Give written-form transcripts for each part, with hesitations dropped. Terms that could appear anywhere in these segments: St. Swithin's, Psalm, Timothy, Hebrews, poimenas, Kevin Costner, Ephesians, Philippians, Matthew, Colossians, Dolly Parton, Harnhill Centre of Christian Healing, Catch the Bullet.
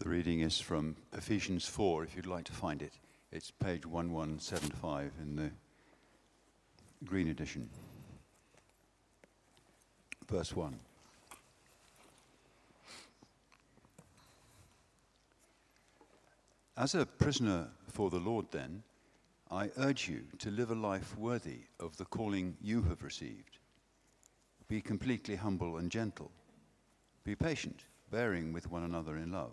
The reading is from Ephesians 4, if you'd like to find it. It's page 1175 in the Green Edition. Verse 1. As a prisoner for the Lord, then, I urge you to live a life worthy of the calling you have received. Be completely humble and gentle. Be patient, bearing with one another in love.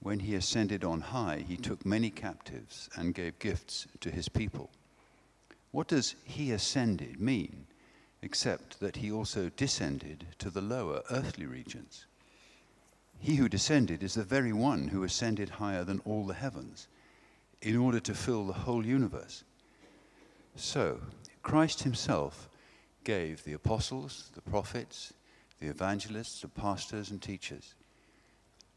when he ascended on high, he took many captives and gave gifts to his people. What does he ascended mean, except that he also descended to the lower earthly regions? He who descended is the very one who ascended higher than all the heavens, in order to fill the whole universe. So, Christ himself gave the apostles, the prophets, the evangelists, the pastors and teachers,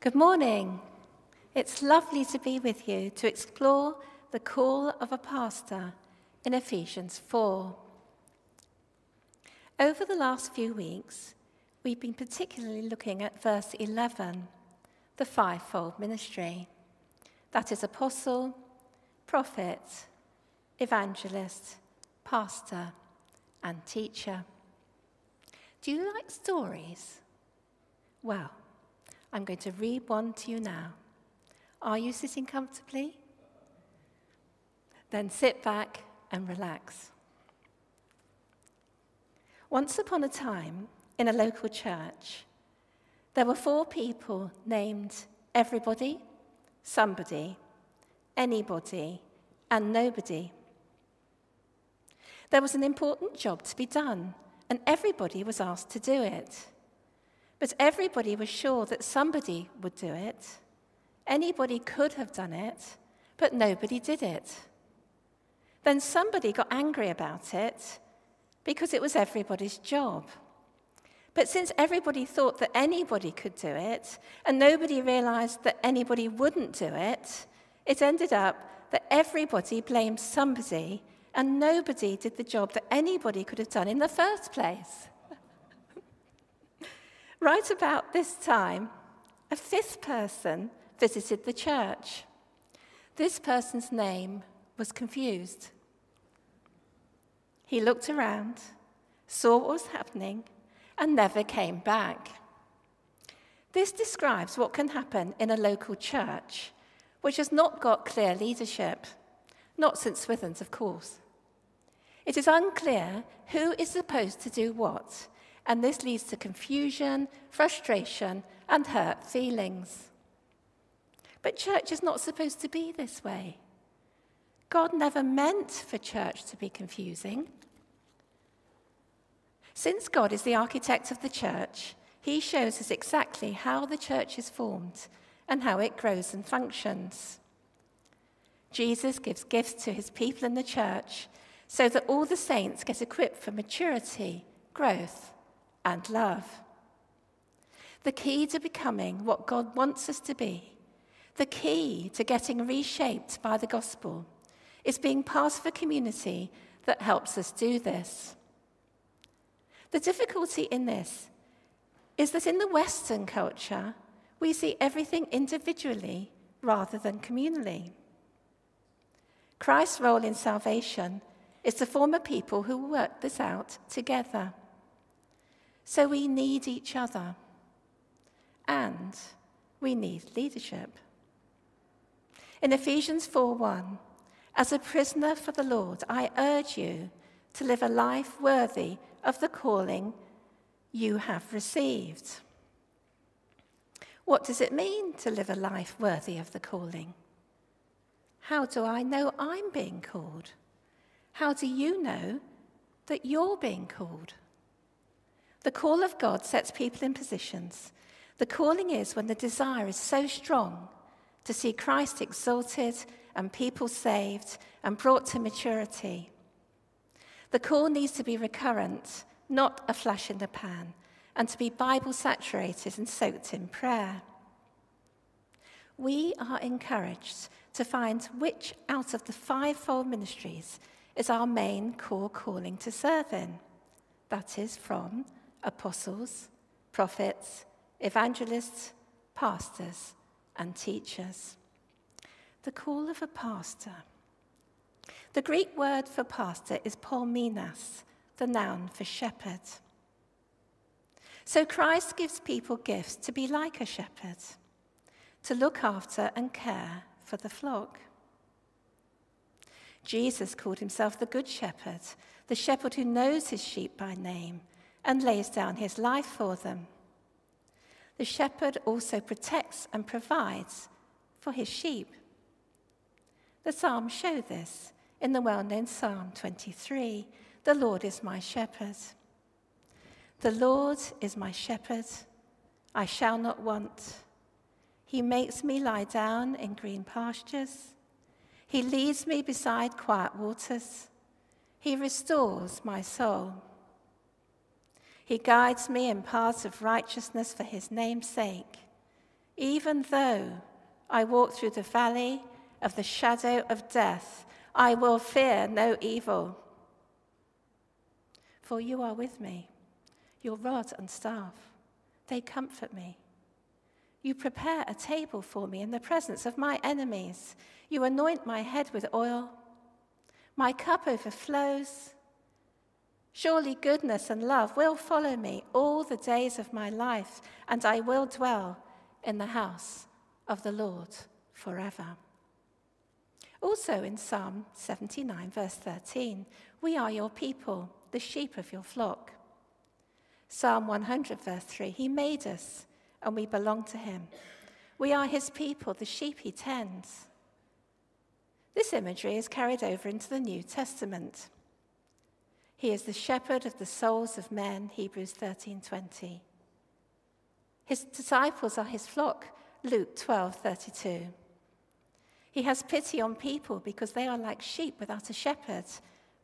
Good morning. It's lovely to be with you to explore the call of a pastor in Ephesians 4. Over the last few weeks, we've been particularly looking at verse 11, the fivefold ministry. That is apostle, prophet, evangelist, pastor, and teacher. Do you like stories? Well, I'm going to read one to you now. Are you sitting comfortably? Then sit back and relax. Once upon a time, in a local church, there were four people named Everybody, Somebody, Anybody, and Nobody. There was an important job to be done, and everybody was asked to do it. But everybody was sure that somebody would do it. Anybody could have done it, but nobody did it. Then somebody got angry about it because it was everybody's job. But since everybody thought that anybody could do it, and nobody realized that anybody wouldn't do it, it ended up that everybody blamed somebody, and nobody did the job that anybody could have done in the first place. Right about this time, a fifth person visited the church. This person's name was Confused. He looked around, saw what was happening, and never came back. This describes what can happen in a local church which has not got clear leadership, not St. Swithin's, of course. It is unclear who is supposed to do what, and this leads to confusion, frustration, and hurt feelings. But church is not supposed to be this way. God never meant for church to be confusing. Since God is the architect of the church, he shows us exactly how the church is formed and how it grows and functions. Jesus gives gifts to his people in the church so that all the saints get equipped for maturity, growth, and love. the key to becoming what God wants us to be, the key to getting reshaped by the gospel, is being part of a community that helps us do this. The difficulty in this is that in the Western culture, we see everything individually rather than communally. Christ's role in salvation is to form a people who work this out together. So we need each other, and we need leadership. In Ephesians 4:1, as a prisoner for the Lord, I urge you to live a life worthy of the calling you have received. What does it mean to live a life worthy of the calling? How do I know I'm being called? How do you know that you're being called? The call of God sets people in positions. The calling is when the desire is so strong to see Christ exalted and people saved and brought to maturity. The call needs to be recurrent, not a flash in the pan, and to be Bible-saturated and soaked in prayer. We are encouraged to find which out of the fivefold ministries is our main core calling to serve in. That is from apostles, prophets, evangelists, pastors, and teachers. The call of a pastor. The Greek word for pastor is poimenas, the noun for shepherd. So Christ gives people gifts to be like a shepherd, to look after and care for the flock. Jesus called himself the Good Shepherd, the shepherd who knows his sheep by name and lays down his life for them. The shepherd also protects and provides for his sheep. The Psalms show this in the well-known Psalm 23, "The Lord is my shepherd." The Lord is my shepherd, I shall not want. He makes me lie down in green pastures. He leads me beside quiet waters. He restores my soul. He guides me in paths of righteousness for his name's sake. Even though I walk through the valley of the shadow of death, I will fear no evil. For you are with me. Your rod and staff, they comfort me. You prepare a table for me in the presence of my enemies. You anoint my head with oil. My cup overflows. Surely goodness and love will follow me all the days of my life, and I will dwell in the house of the Lord forever. Also in Psalm 79, verse 13, we are your people, the sheep of your flock. Psalm 100, verse 3, he made us, and we belong to him. We are his people, the sheep he tends. This imagery is carried over into the New Testament. He is the shepherd of the souls of men, Hebrews 13:20. His disciples are his flock, Luke 12:32. He has pity on people because they are like sheep without a shepherd,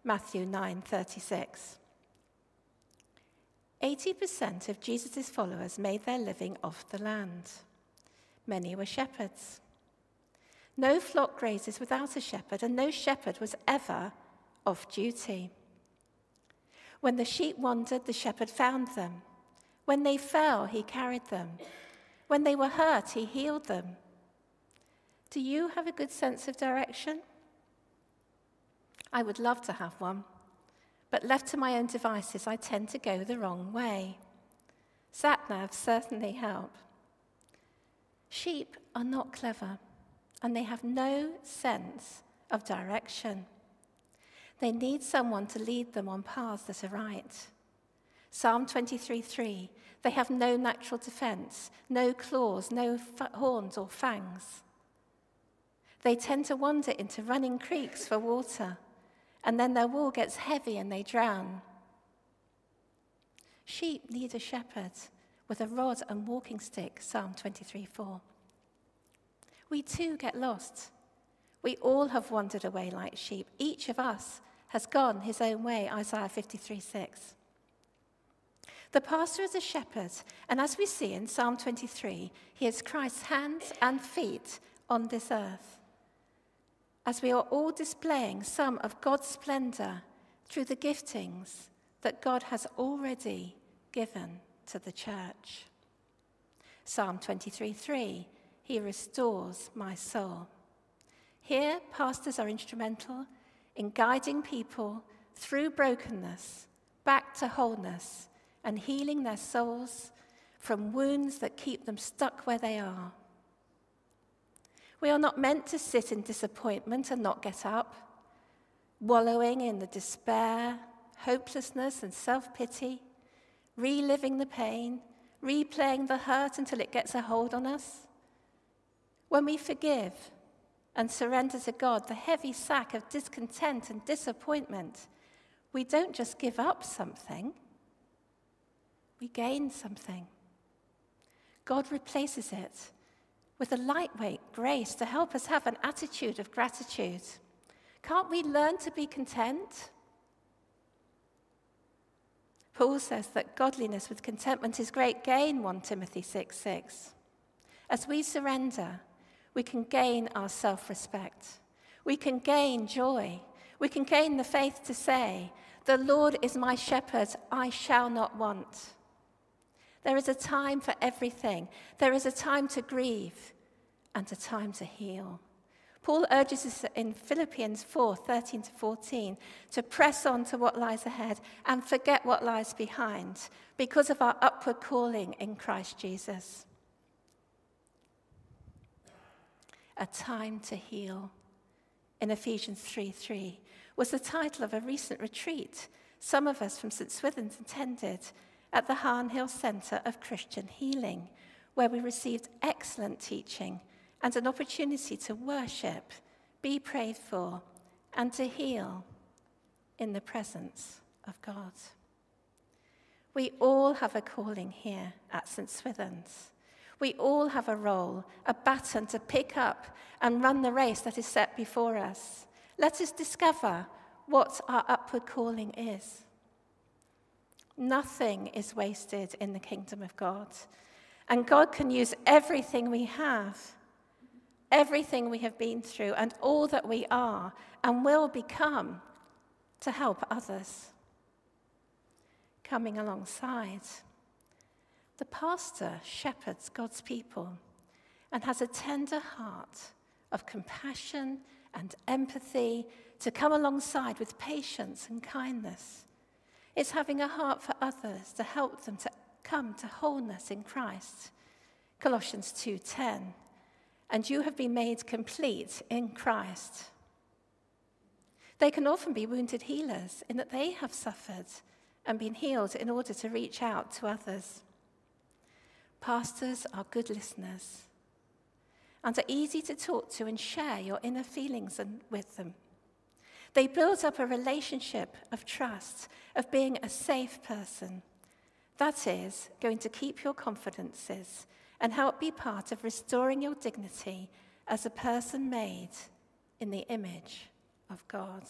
Matthew 9:36. 80% of Jesus' followers made their living off the land. Many were shepherds. No flock grazes without a shepherd, and no shepherd was ever off duty. When the sheep wandered, the shepherd found them. When they fell, he carried them. When they were hurt, he healed them. Do you have a good sense of direction? I would love to have one. But left to my own devices, I tend to go the wrong way. Sat-navs certainly help. Sheep are not clever, and they have no sense of direction. They need someone to lead them on paths that are right. Psalm 23:3, they have no natural defense, no claws, no horns or fangs. They tend to wander into running creeks for water, and then their wool gets heavy and they drown. Sheep need a shepherd with a rod and walking stick, Psalm 23:4. We too get lost. We all have wandered away like sheep. Each of us has gone his own way, Isaiah 53:6. The pastor is a shepherd, and as we see in Psalm 23, he is Christ's hands and feet on this earth. As we are all displaying some of God's splendor through the giftings that God has already given to the church. Psalm 23:3, he restores my soul. Here, pastors are instrumental in guiding people through brokenness back to wholeness and healing their souls from wounds that keep them stuck where they are. We are not meant to sit in disappointment and not get up, wallowing in the despair, hopelessness, and self-pity, reliving the pain, replaying the hurt until it gets a hold on us. When we forgive and surrender to God the heavy sack of discontent and disappointment, we don't just give up something, we gain something. God replaces it with a lightweight grace to help us have an attitude of gratitude. Can't we learn to be content? Paul says that godliness with contentment is great gain, 1 Timothy 6:6. As we surrender, we can gain our self-respect. We can gain joy. We can gain the faith to say, "The Lord is my shepherd, I shall not want." There is a time for everything. There is a time to grieve and a time to heal. Paul urges us in Philippians 4:13-14 to press on to what lies ahead and forget what lies behind because of our upward calling in Christ Jesus. A time to heal in Ephesians 3:3 was the title of a recent retreat some of us from St. Swithin's attended at the Harnhill Centre of Christian Healing, where we received excellent teaching and an opportunity to worship, be prayed for, and to heal in the presence of God. We all have a calling here at St. Swithin's. We all have a role, a baton to pick up and run the race that is set before us. Let us discover what our upward calling is. Nothing is wasted in the kingdom of God. And God can use everything we have, everything we have been through, and all that we are and will become to help others. Coming alongside, the pastor shepherds God's people and has a tender heart of compassion and empathy to come alongside with patience and kindness. It's having a heart for others to help them to come to wholeness in Christ. Colossians 2:10, and you have been made complete in Christ. They can often be wounded healers in that they have suffered and been healed in order to reach out to others. Pastors are good listeners and are easy to talk to and share your inner feelings with them. They build up a relationship of trust, of being a safe person. That is going to keep your confidences and help be part of restoring your dignity as a person made in the image of God.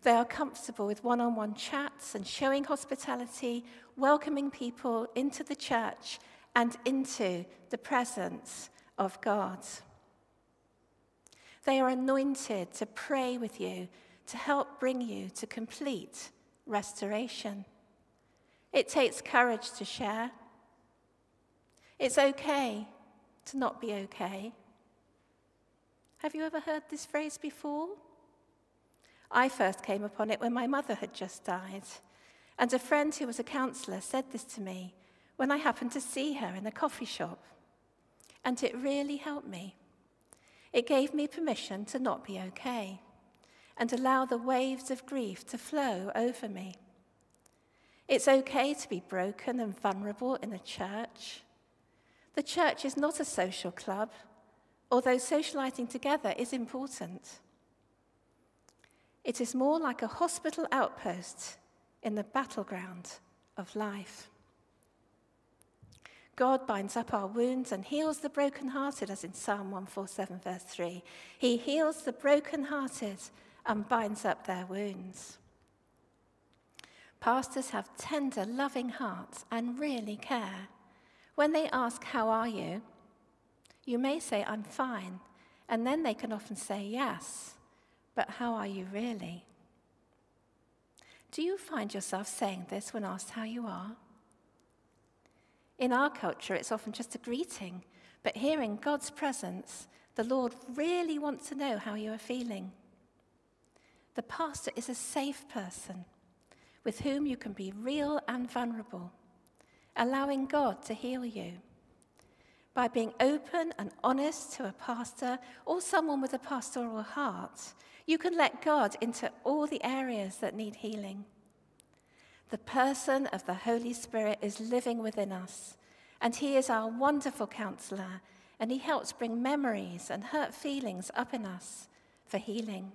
They are comfortable with one-on-one chats and showing hospitality, welcoming people into the church and into the presence of God. They are anointed to pray with you, to help bring you to complete restoration. It takes courage to share. It's okay to not be okay. Have you ever heard this phrase before? I first came upon it when my mother had just died, and a friend who was a counsellor said this to me when I happened to see her in a coffee shop, and it really helped me. It gave me permission to not be okay and allow the waves of grief to flow over me. It's okay to be broken and vulnerable in a church. The church is not a social club, although socializing together is important. It is more like a hospital outpost in the battleground of life. God binds up our wounds and heals the brokenhearted, as in Psalm 147, verse 3. He heals the brokenhearted and binds up their wounds. Pastors have tender, loving hearts and really care. When they ask, how are you? You may say, I'm fine. And then they can often say, yes, but how are you really? Do you find yourself saying this when asked how you are? In our culture, it's often just a greeting, but here in God's presence, the Lord really wants to know how you are feeling. The pastor is a safe person with whom you can be real and vulnerable, allowing God to heal you. By being open and honest to a pastor or someone with a pastoral heart, you can let God into all the areas that need healing. The person of the Holy Spirit is living within us, and he is our wonderful counselor, and he helps bring memories and hurt feelings up in us for healing.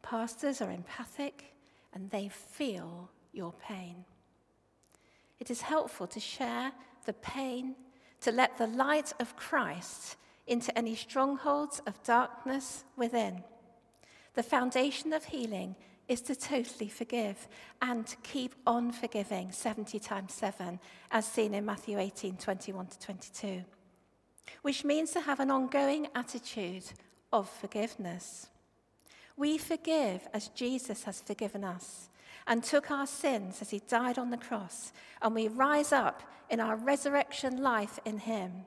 Pastors are empathic, and they feel your pain. It is helpful to share the pain, to let the light of Christ into any strongholds of darkness within. The foundation of healing is to totally forgive and to keep on forgiving 70 times 7, as seen in Matthew 18:21-22, which means to have an ongoing attitude of forgiveness. We forgive as Jesus has forgiven us and took our sins as he died on the cross, and we rise up in our resurrection life in him.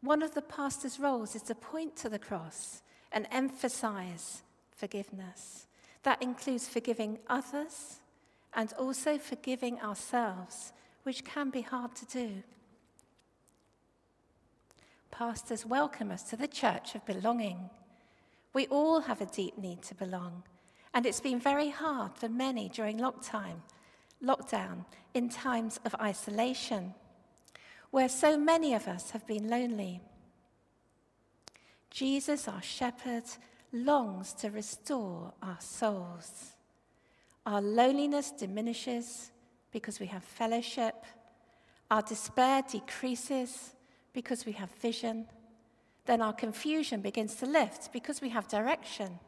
One of the pastor's roles is to point to the cross and emphasize forgiveness. That includes forgiving others and also forgiving ourselves, which can be hard to do. Pastors welcome us to the church of belonging. We all have a deep need to belong. And it's been very hard for many during lockdown, in times of isolation, where so many of us have been lonely. Jesus, our shepherd, longs to restore our souls. Our loneliness diminishes because we have fellowship. Our despair decreases because we have vision. Then our confusion begins to lift because we have direction.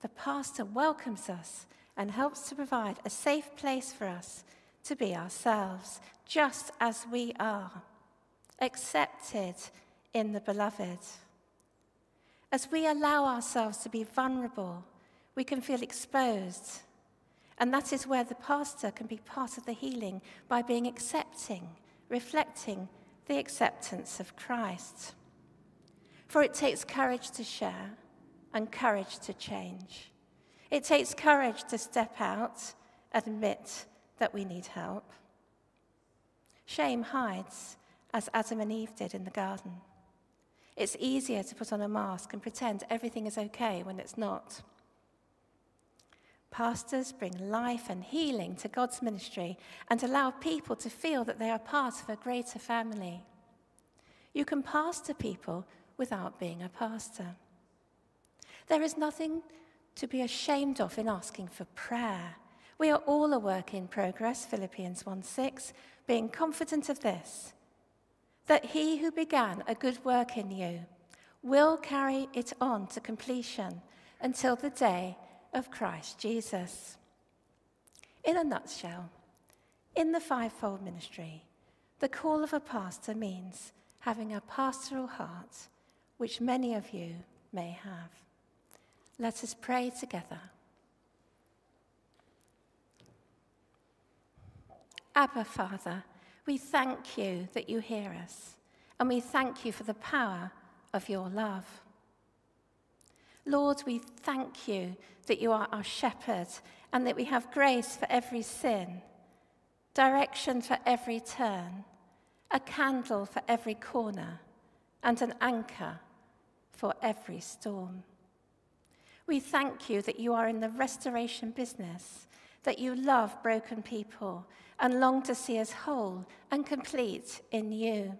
The pastor welcomes us and helps to provide a safe place for us to be ourselves, just as we are, accepted in the beloved. As we allow ourselves to be vulnerable, we can feel exposed, and that is where the pastor can be part of the healing by being accepting, reflecting the acceptance of Christ. For it takes courage to share, and courage to change. It takes courage to step out, admit that we need help. Shame hides, as Adam and Eve did in the garden. It's easier to put on a mask and pretend everything is okay when it's not. Pastors bring life and healing to God's ministry and allow people to feel that they are part of a greater family. You can pastor people without being a pastor. There is nothing to be ashamed of in asking for prayer. We are all a work in progress, Philippians 1:6, being confident of this, that he who began a good work in you will carry it on to completion until the day of Christ Jesus. In a nutshell, in the fivefold ministry, the call of a pastor means having a pastoral heart, which many of you may have. Let us pray together. Abba, Father, we thank you that you hear us, and we thank you for the power of your love. Lord, we thank you that you are our shepherd, and that we have grace for every sin, direction for every turn, a candle for every corner, and an anchor for every storm. We thank you that you are in the restoration business, that you love broken people and long to see us whole and complete in you.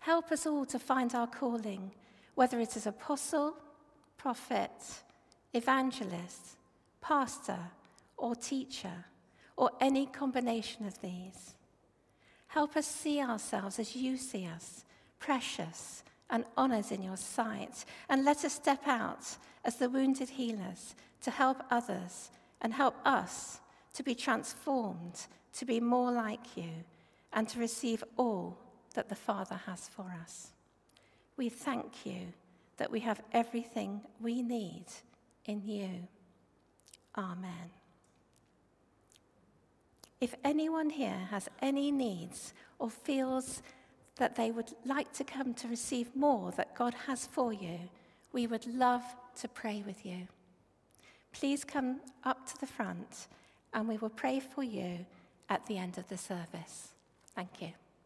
Help us all to find our calling, whether it is apostle, prophet, evangelist, pastor, or teacher, or any combination of these. Help us see ourselves as you see us, precious and honours in your sight, and let us step out as the wounded healers to help others and help us to be transformed, to be more like you, and to receive all that the Father has for us. We thank you that we have everything we need in you. Amen. If anyone here has any needs or feels that they would like to come to receive more that God has for you, we would love to pray with you. Please come up to the front and we will pray for you at the end of the service. Thank you.